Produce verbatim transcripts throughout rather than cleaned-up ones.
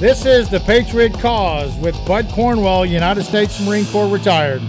This is The Patriot Cause with Bud Cornwell, United States Marine Corps retired.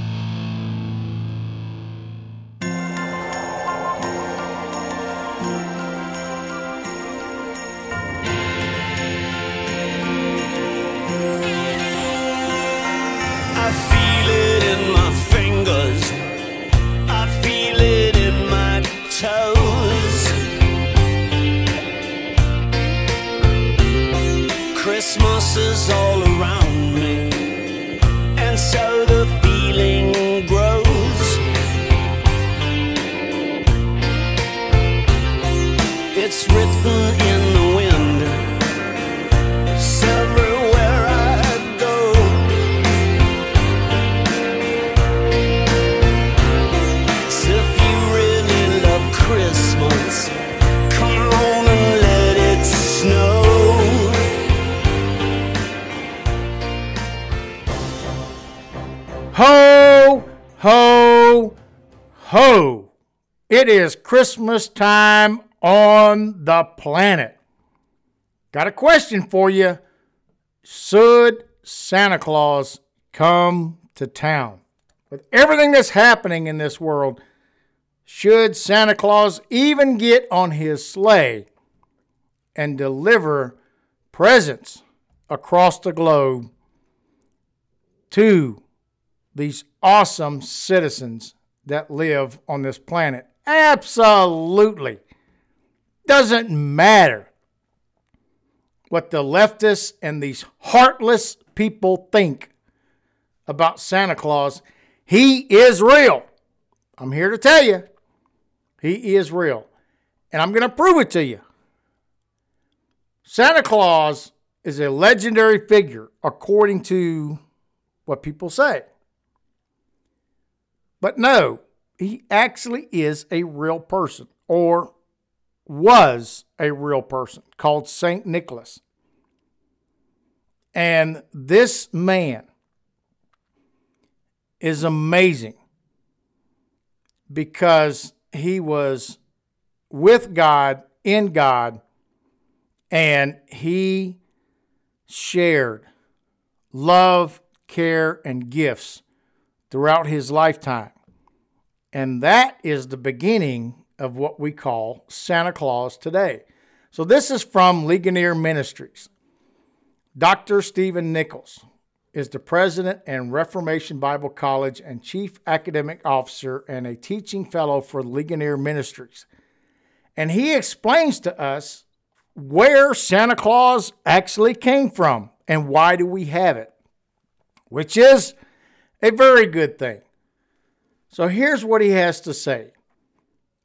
It is Christmas time on the planet. Got a question for you. Should Santa Claus come to town? With everything that's happening in this world, should Santa Claus even get on his sleigh and deliver presents across the globe to these awesome citizens that live on this planet? Absolutely. Doesn't matter what the leftists and these heartless people think about Santa Claus. He is real. I'm here to tell you, he is real. And I'm going to prove it to you. Santa Claus is a legendary figure, according to what people say. But no, he actually is a real person, or was a real person, called Saint Nicholas. And this man is amazing because he was with God, in God, and he shared love, care, and gifts throughout his lifetime. And that is the beginning of what we call Santa Claus today. So this is from Ligonier Ministries. Doctor Stephen Nichols is the president and Reformation Bible College and chief academic officer and a teaching fellow for Ligonier Ministries. And he explains to us where Santa Claus actually came from and why do we have it, which is a very good thing. So here's what he has to say.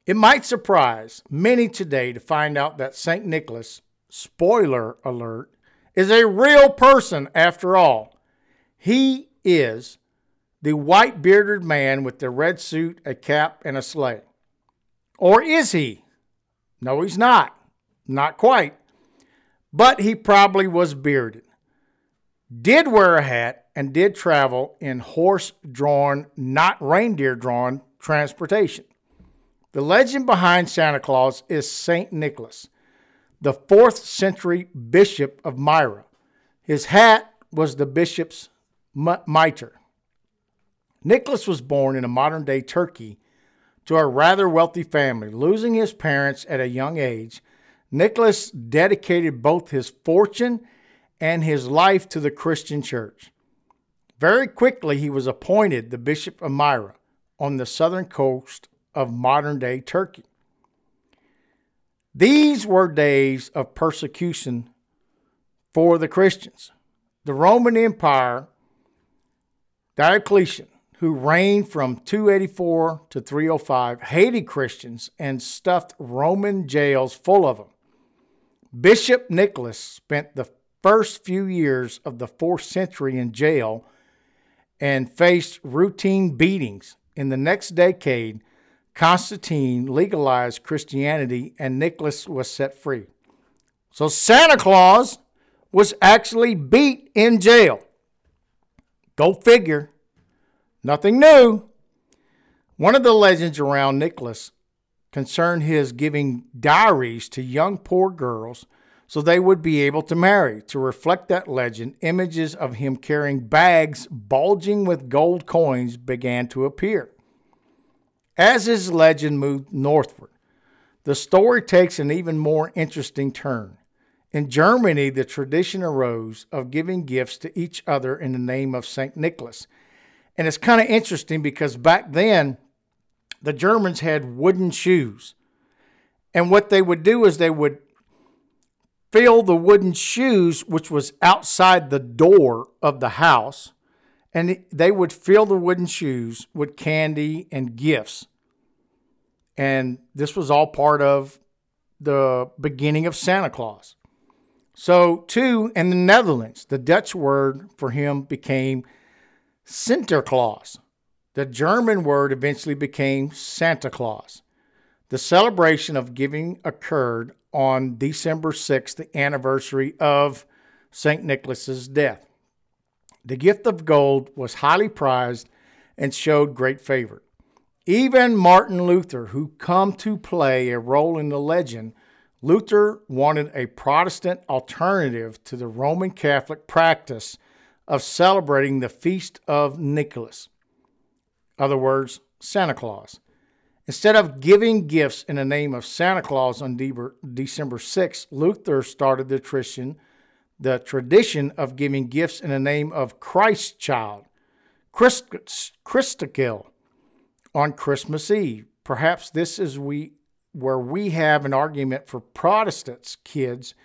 It might surprise many today to find out that Saint Nicholas, spoiler alert, is a real person after all. He is the white-bearded man with the red suit, a cap, and a sleigh. Or is he? No, he's not. Not quite. But he probably was bearded, did wear a hat, and did travel in horse-drawn, not reindeer-drawn, transportation. The legend behind Santa Claus is Saint Nicholas, the fourth century bishop of Myra. His hat was the bishop's mitre. Nicholas was born in a modern-day Turkey to a rather wealthy family. Losing his parents at a young age, Nicholas dedicated both his fortune and his life to the Christian church. Very quickly, he was appointed the Bishop of Myra on the southern coast of modern-day Turkey. These were days of persecution for the Christians. The Roman Empire, Diocletian, who reigned from two eighty-four to three oh five, hated Christians and stuffed Roman jails full of them. Bishop Nicholas spent the first few years of the fourth century in jail and faced routine beatings. In the next decade, Constantine legalized Christianity and Nicholas was set free. So Santa Claus was actually beat in jail. Go figure. Nothing new. One of the legends around Nicholas concerned his giving diaries to young poor girls so they would be able to marry. To reflect that legend, images of him carrying bags bulging with gold coins began to appear. As his legend moved northward, the story takes an even more interesting turn. In Germany, the tradition arose of giving gifts to each other in the name of Saint Nicholas. And it's kind of interesting because back then, the Germans had wooden shoes. And what they would do is they would fill the wooden shoes, which was outside the door of the house, and they would fill the wooden shoes with candy and gifts. And this was all part of the beginning of Santa Claus. So, too, in the Netherlands, the Dutch word for him became Sinterklaas. The German word eventually became Santa Claus. The celebration of giving occurred on December sixth, the anniversary of Saint Nicholas's death. The gift of gold was highly prized and showed great favor. Even Martin Luther, who come to play a role in the legend, Luther wanted a Protestant alternative to the Roman Catholic practice of celebrating the feast of Nicholas, in other words, Santa Claus. Instead of giving gifts in the name of Santa Claus on December sixth, Luther started the tradition, the tradition of giving gifts in the name of Christ child, Christkindl, on Christmas Eve. Perhaps this is we where we have an argument for Protestants' kids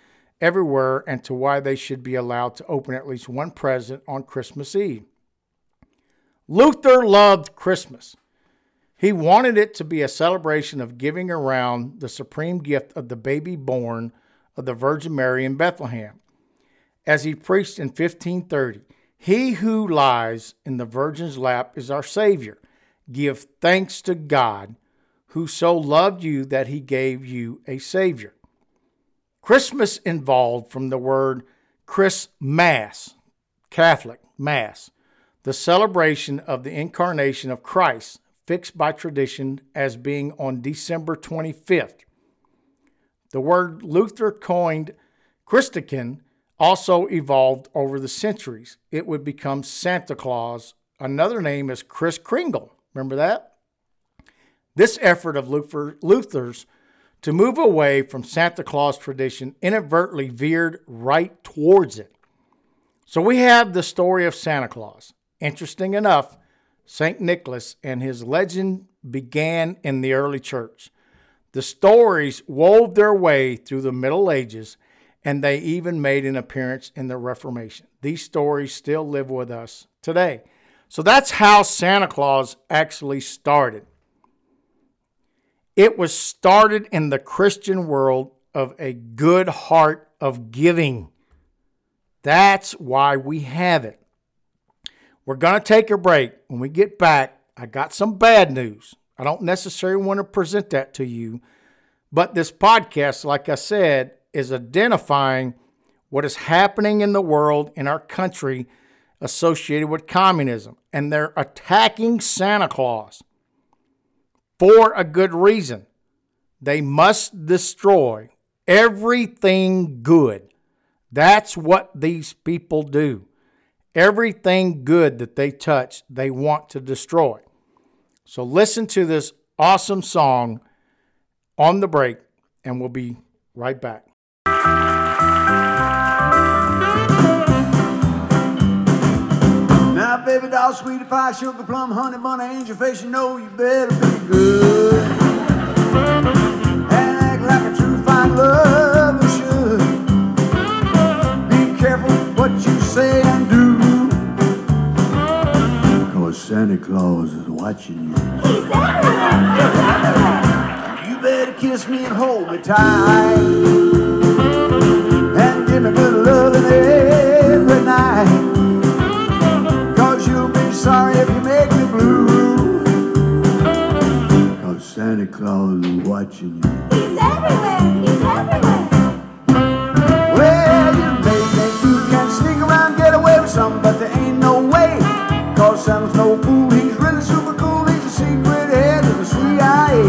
everywhere and to why they should be allowed to open at least one present on Christmas Eve. Luther loved Christmas. He wanted it to be a celebration of giving around the supreme gift of the baby born of the Virgin Mary in Bethlehem. As he preached in fifteen thirty, "He who lies in the Virgin's lap is our Savior. Give thanks to God, who so loved you that he gave you a Savior." Christmas evolved from the word Christmas, Catholic Mass, the celebration of the incarnation of Christ, fixed by tradition as being on December twenty-fifth. The word Luther coined, Christichen, also evolved over the centuries. It would become Santa Claus. Another name is Kris Kringle. Remember that? This effort of Luther, Luther's to move away from Santa Claus tradition inadvertently veered right towards it. So we have the story of Santa Claus. Interesting enough, Saint Nicholas and his legend began in the early church. The stories wove their way through the Middle Ages, and they even made an appearance in the Reformation. These stories still live with us today. So that's how Santa Claus actually started. It was started in the Christian world of a good heart of giving. That's why we have it. We're going to take a break. When we get back, I got some bad news. I don't necessarily want to present that to you, but this podcast, like I said, is identifying what is happening in the world, in our country, associated with communism. And they're attacking Santa Claus for a good reason. They must destroy everything good. That's what these people do. Everything good that they touch, they want to destroy. So listen to this awesome song on the break, and we'll be right back. Now, baby doll, sweetie pie, sugar plum, honey bun, angel face, you know you better be good. And act like a true fine lover should. Be careful what you say and do. Cause Santa Claus is watching you. You better kiss me and hold me tight. And give me good loving every night. Cause you'll be sorry if you make me blue. Cause Santa Claus is watching you. He's everywhere, he's everywhere. Well, you may think you can sneak around, get away with something, but there ain't no way. Cause Santa's no fool, he's really super cool, he's a secret head of the C I A.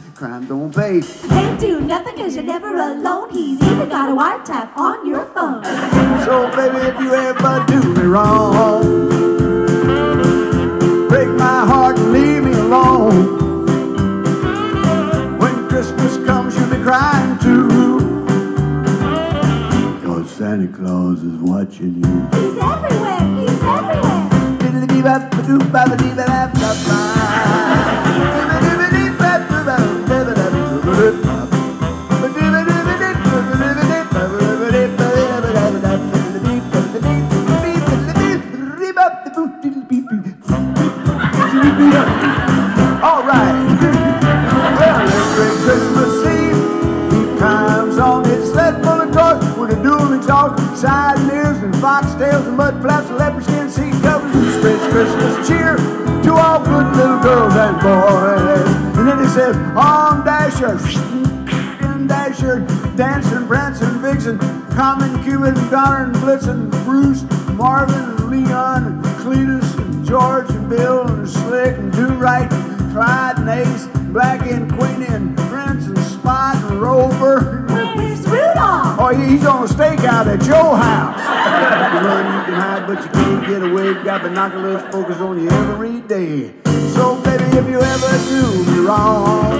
tax, crime don't pay. Can't do nothing cause you're never alone. He's even got a wiretap on your phone. So baby, if you ever do me wrong, break my heart and leave me alone. When Christmas comes you'll be crying too, cause Santa Claus is watching you. He's everywhere, he's everywhere. All right. Well, every Christmas Eve, he climbs on his sled full of toys with a dual exhaust, side mirrors and foxtails and mud flaps and leopard skin seat covers. He spreads Christmas cheer to all good little girls and boys. And then he says, on Dasher, and Dasher, Dancer, Branson, Vixen, Common, Cupid, Donner, and Blitzen, Bruce, Marvin, and Leon, and Cletus, and George, and Bill, and Slick, and Do-Right, and Clyde, and Ace, and Blackie, and Queenie, and Prince, and Spot, and Rover. Where's Rudolph? Oh, he's on a stakeout at your house. You run, you can hide, but you can't get away. You got binoculars focused on you every day. So, baby, if you ever do me wrong,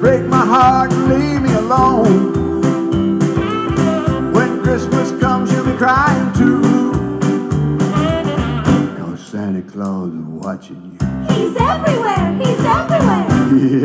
break my heart and leave me alone. When Christmas comes, you'll be crying too. Santa Claus is watching you. He's everywhere, he's everywhere.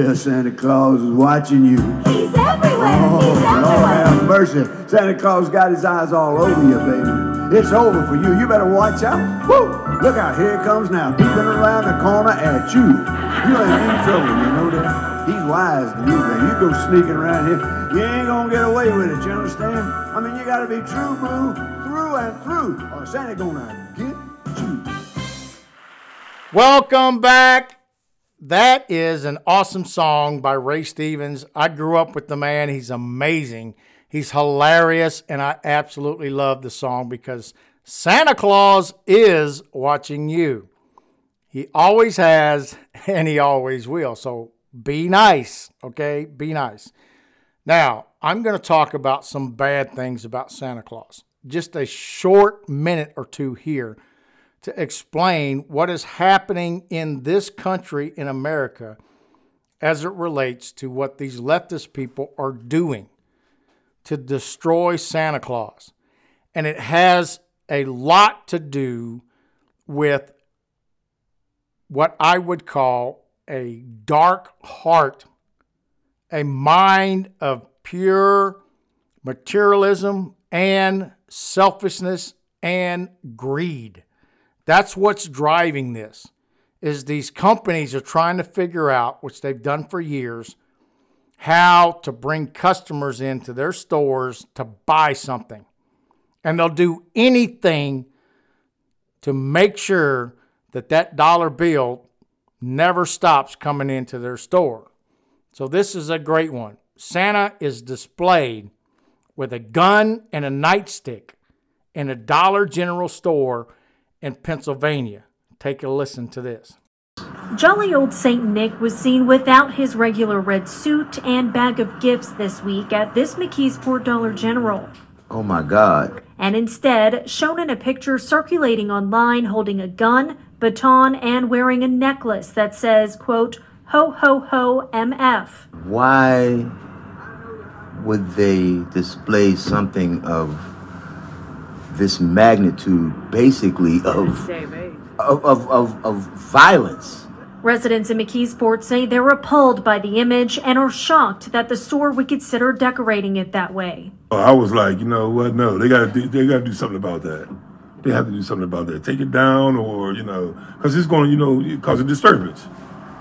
Yeah, Santa Claus is watching you. He's everywhere, oh, he's everywhere. Lord have mercy. Santa Claus got his eyes all over you, baby. It's over for you. You better watch out. Woo! Look out, here it comes now. Peeping around the corner at you. You ain't in trouble, you know that? He's wise to you, baby. You go sneaking around here. You ain't gonna get away with it, you understand? I mean, you gotta be true blue, through and through, or Santa gonna get you. Welcome back. That is an awesome song by Ray Stevens. I grew up with the man. He's amazing. He's hilarious, and I absolutely love the song because Santa Claus is watching you. He always has, and he always will. So be nice, okay? Be nice. Now, I'm going to talk about some bad things about Santa Claus. Just a short minute or two here to explain what is happening in this country, in America, as it relates to what these leftist people are doing to destroy Santa Claus. And it has a lot to do with what I would call a dark heart, a mind of pure materialism and selfishness and greed. That's what's driving this, is these companies are trying to figure out, which they've done for years, how to bring customers into their stores to buy something. And they'll do anything to make sure that that dollar bill never stops coming into their store. So this is a great one. Santa is displayed with a gun and a nightstick in a Dollar General store in Pennsylvania. Take a listen to this. Jolly old Saint Nick was seen without his regular red suit and bag of gifts this week at this McKeesport Dollar General. Oh my God. And instead, shown in a picture circulating online holding a gun, baton, and wearing a necklace that says, quote, ho ho ho M F. Why would they display something of this magnitude, basically, of, of of of of violence? Residents in McKeesport say they're appalled by the image and are shocked that the store would consider decorating it that way. I was like, you know what? No, they got to they got to do something about that. They have to do something about that. Take it down, or you know, because it's going to you know cause a disturbance.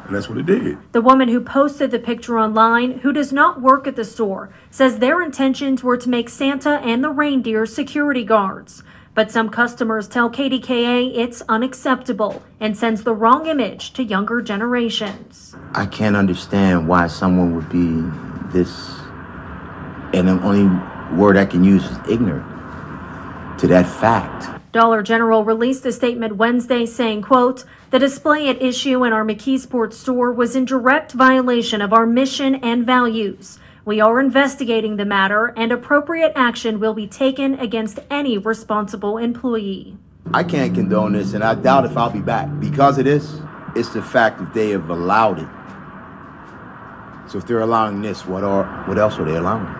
And that's what it did. The woman who posted the picture online, who does not work at the store, says their intentions were to make Santa and the reindeer security guards. But some customers tell K D K A it's unacceptable and sends the wrong image to younger generations. I can't understand why someone would be this, and the only word I can use is ignorant to that fact. Dollar General released a statement Wednesday saying, quote, The display at issue in our McKeesport store was in direct violation of our mission and values. We are investigating the matter, and appropriate action will be taken against any responsible employee. I can't condone this, and I doubt if I'll be back. Because of this, it's the fact that they have allowed it. So if they're allowing this, what are what else are they allowing?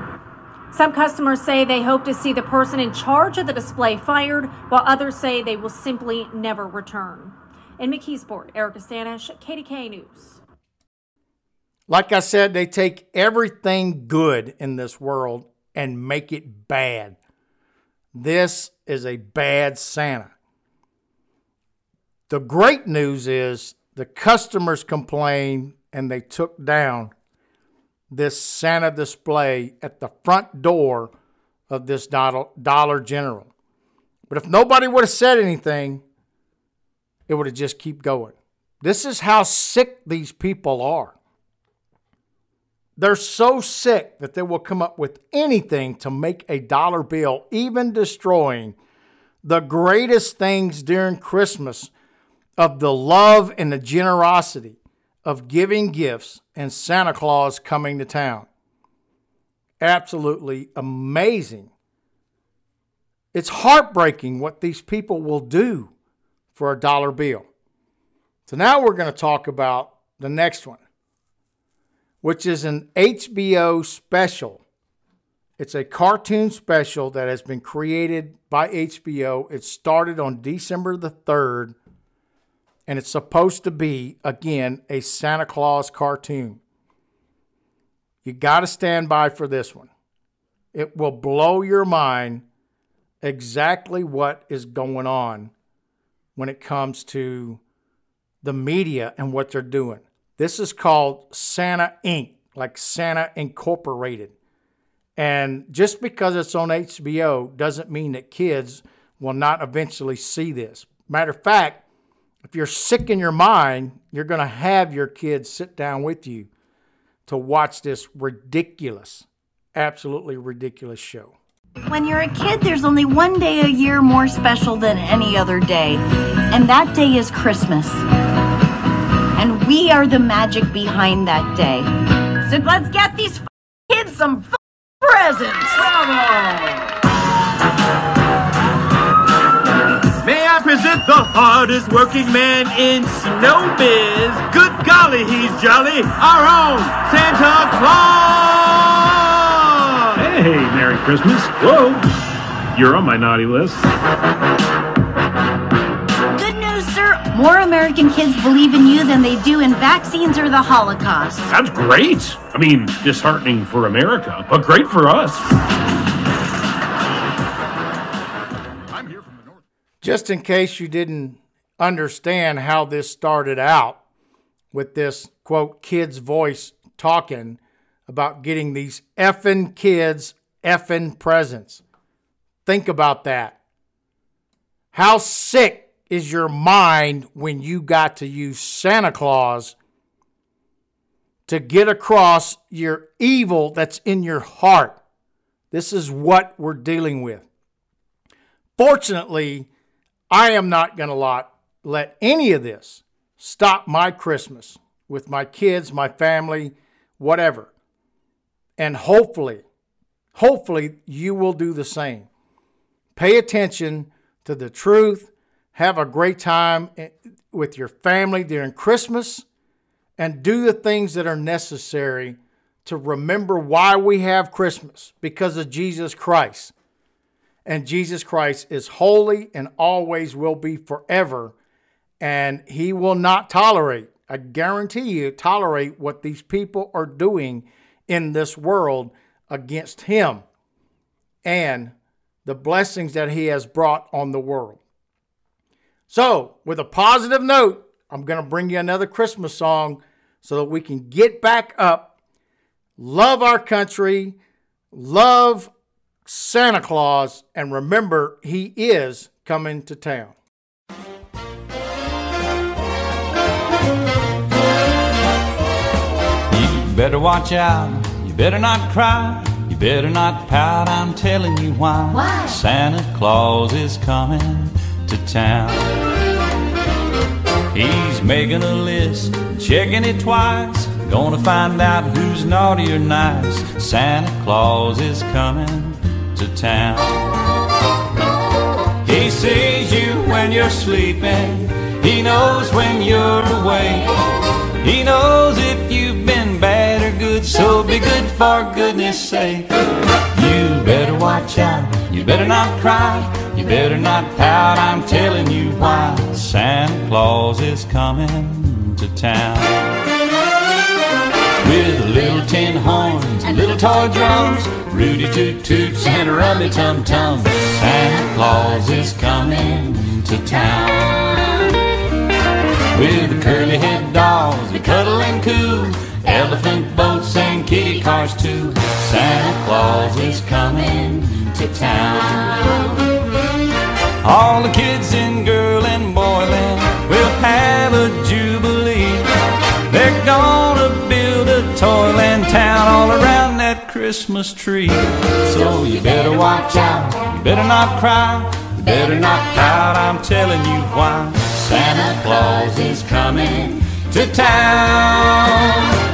Some customers say they hope to see the person in charge of the display fired, while others say they will simply never return. In McKeesport, Erica Stanish, K D K A News. Like I said, they take everything good in this world and make it bad. This is a bad Santa. The great news is the customers complained and they took down this Santa display at the front door of this Dollar General. But if nobody would have said anything, it would have just keep going. This is how sick these people are. They're so sick that they will come up with anything to make a dollar bill, even destroying the greatest things during Christmas of the love and the generosity of giving gifts and Santa Claus coming to town. Absolutely amazing. It's heartbreaking what these people will do for a dollar bill. So now we're going to talk about the next one, which is an H B O special. It's a cartoon special that has been created by H B O. It started on December the third, and it's supposed to be, again, a Santa Claus cartoon. You got to stand by for this one. It will blow your mind exactly what is going on when it comes to the media and what they're doing. This is called Santa Incorporated, like Santa Incorporated. And just because it's on H B O doesn't mean that kids will not eventually see this. Matter of fact, if you're sick in your mind, you're going to have your kids sit down with you to watch this ridiculous, absolutely ridiculous show. When you're a kid, there's only one day a year more special than any other day, and that day is Christmas. And we are the magic behind that day. So let's get these f- kids some f- presents. Bravo. May I present the hardest working man in snow biz? Good golly, he's jolly. Our own Santa Claus. Hey, Merry Christmas. Whoa, you're on my naughty list. More American kids believe in you than they do in vaccines or the Holocaust. That's great. I mean, disheartening for America, but great for us. I'm here from the north. Just in case you didn't understand how this started out with this, quote, kid's voice talking about getting these effing kids effing presents. Think about that. How sick is your mind when you got to use Santa Claus to get across your evil that's in your heart? This is what we're dealing with. Fortunately, I am not going to let any of this stop my Christmas with my kids, my family, whatever. And hopefully, hopefully you will do the same. Pay attention to the truth. Have a great time with your family during Christmas and do the things that are necessary to remember why we have Christmas, because of Jesus Christ. And Jesus Christ is holy and always will be forever. And he will not tolerate, I guarantee you, tolerate what these people are doing in this world against him and the blessings that he has brought on the world. So, with a positive note, I'm going to bring you another Christmas song so that we can get back up, love our country, love Santa Claus, and remember, he is coming to town. You better watch out. You better not cry. You better not pout. I'm telling you why. Why? Santa Claus is coming to town. He's making a list, checking it twice, gonna find out who's naughty or nice. Santa Claus is coming to town. He sees you when you're sleeping, he knows when you're awake, he knows if you've been bad or good, so be good for goodness sake. You better watch out, you better not cry, you better not pout, I'm telling you why. Santa Claus is coming to town. With little tin horns and little toy drums, Rudy Toot Toots and Rummy Tum Tum, Santa Claus is coming to town. With curly head dolls, we cuddle and coo, elephant boats and kitty cars too, Santa Claus is coming to town. All the kids in girl and boyland will have a jubilee. They're gonna build a toyland town all around that Christmas tree. So you better watch out, you better not cry, you better not pout, I'm telling you why. Santa Claus is coming to town.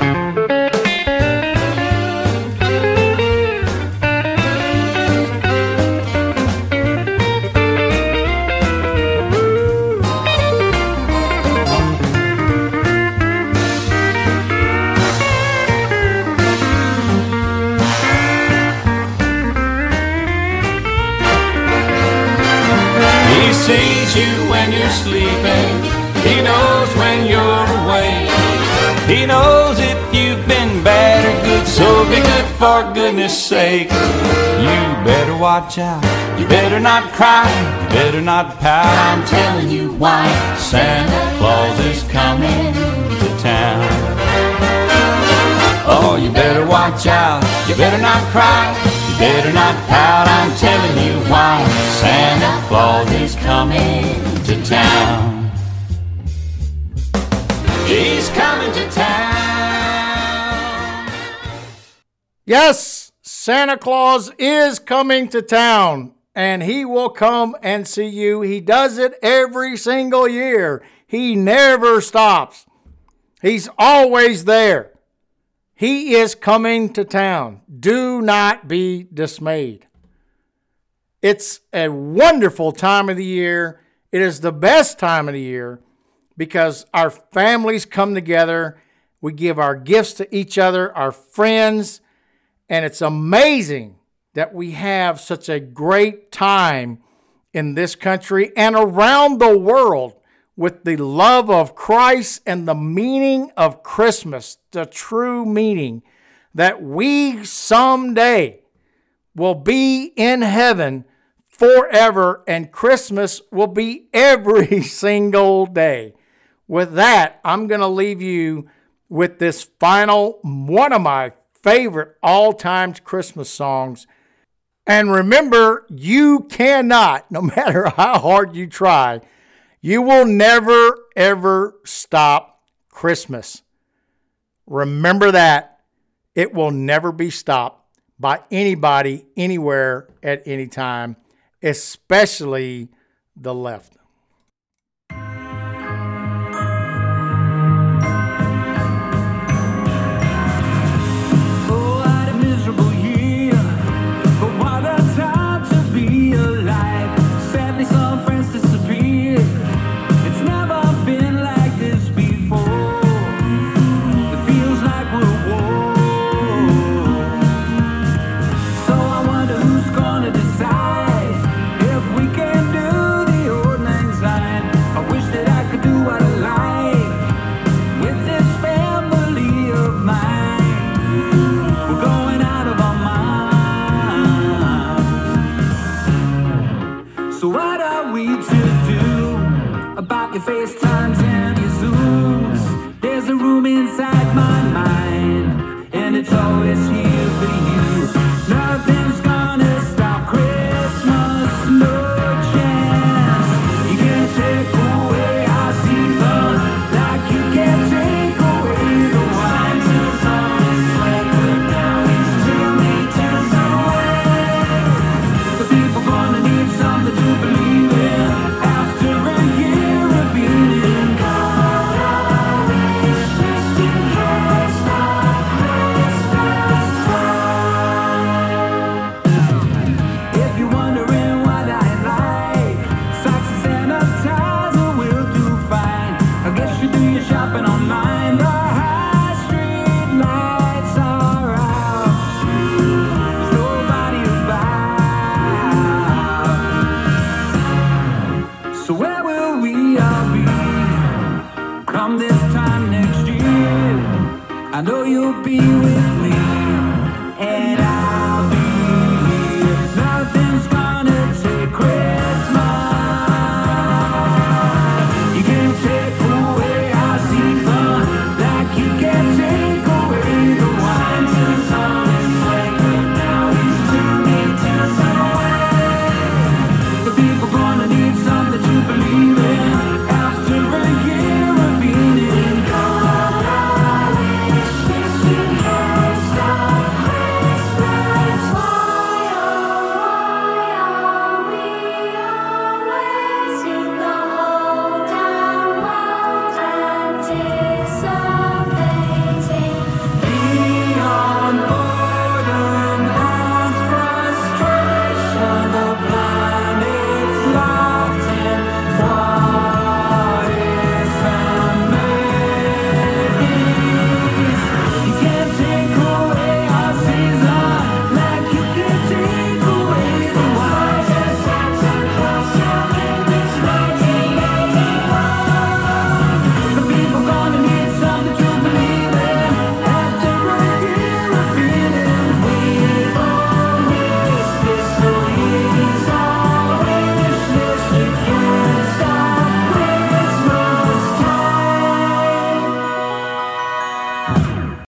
Sleeping, he knows when you're awake, he knows if you've been bad or good, so be good for goodness sake. You better watch out, you better not cry, you better not pout, I'm telling you why. Santa Claus is coming to town. Oh, you better watch out, you better not cry, you better not pout, I'm telling you why. Santa Claus is coming to town. He's coming to town. Yes, Santa Claus is coming to town, and he will come and see you. He does it every single year. He never stops. He's always there. He is coming to town. Do not be dismayed. It's a wonderful time of the year. It is the best time of the year because our families come together. We give our gifts to each other, our friends, and it's amazing that we have such a great time in this country and around the world with the love of Christ and the meaning of Christmas, the true meaning that we someday will be in heaven forever, and Christmas will be every single day. With that, I'm going to leave you with this final, one of my favorite all-time Christmas songs. And remember, you cannot, no matter how hard you try, you will never, ever stop Christmas. Remember that. It will never be stopped by anybody, anywhere, at any time. Especially the left. Your FaceTimes and your Zooms, there's a room inside my mind, and it's always here for you. Nothing's gonna stop Christmas, no chance. You can't take away our season, like you can't take away the wine. Santa's always late, but now it's too late to know it. The people gonna need something to believe in. After a year of being I know you'll be with me.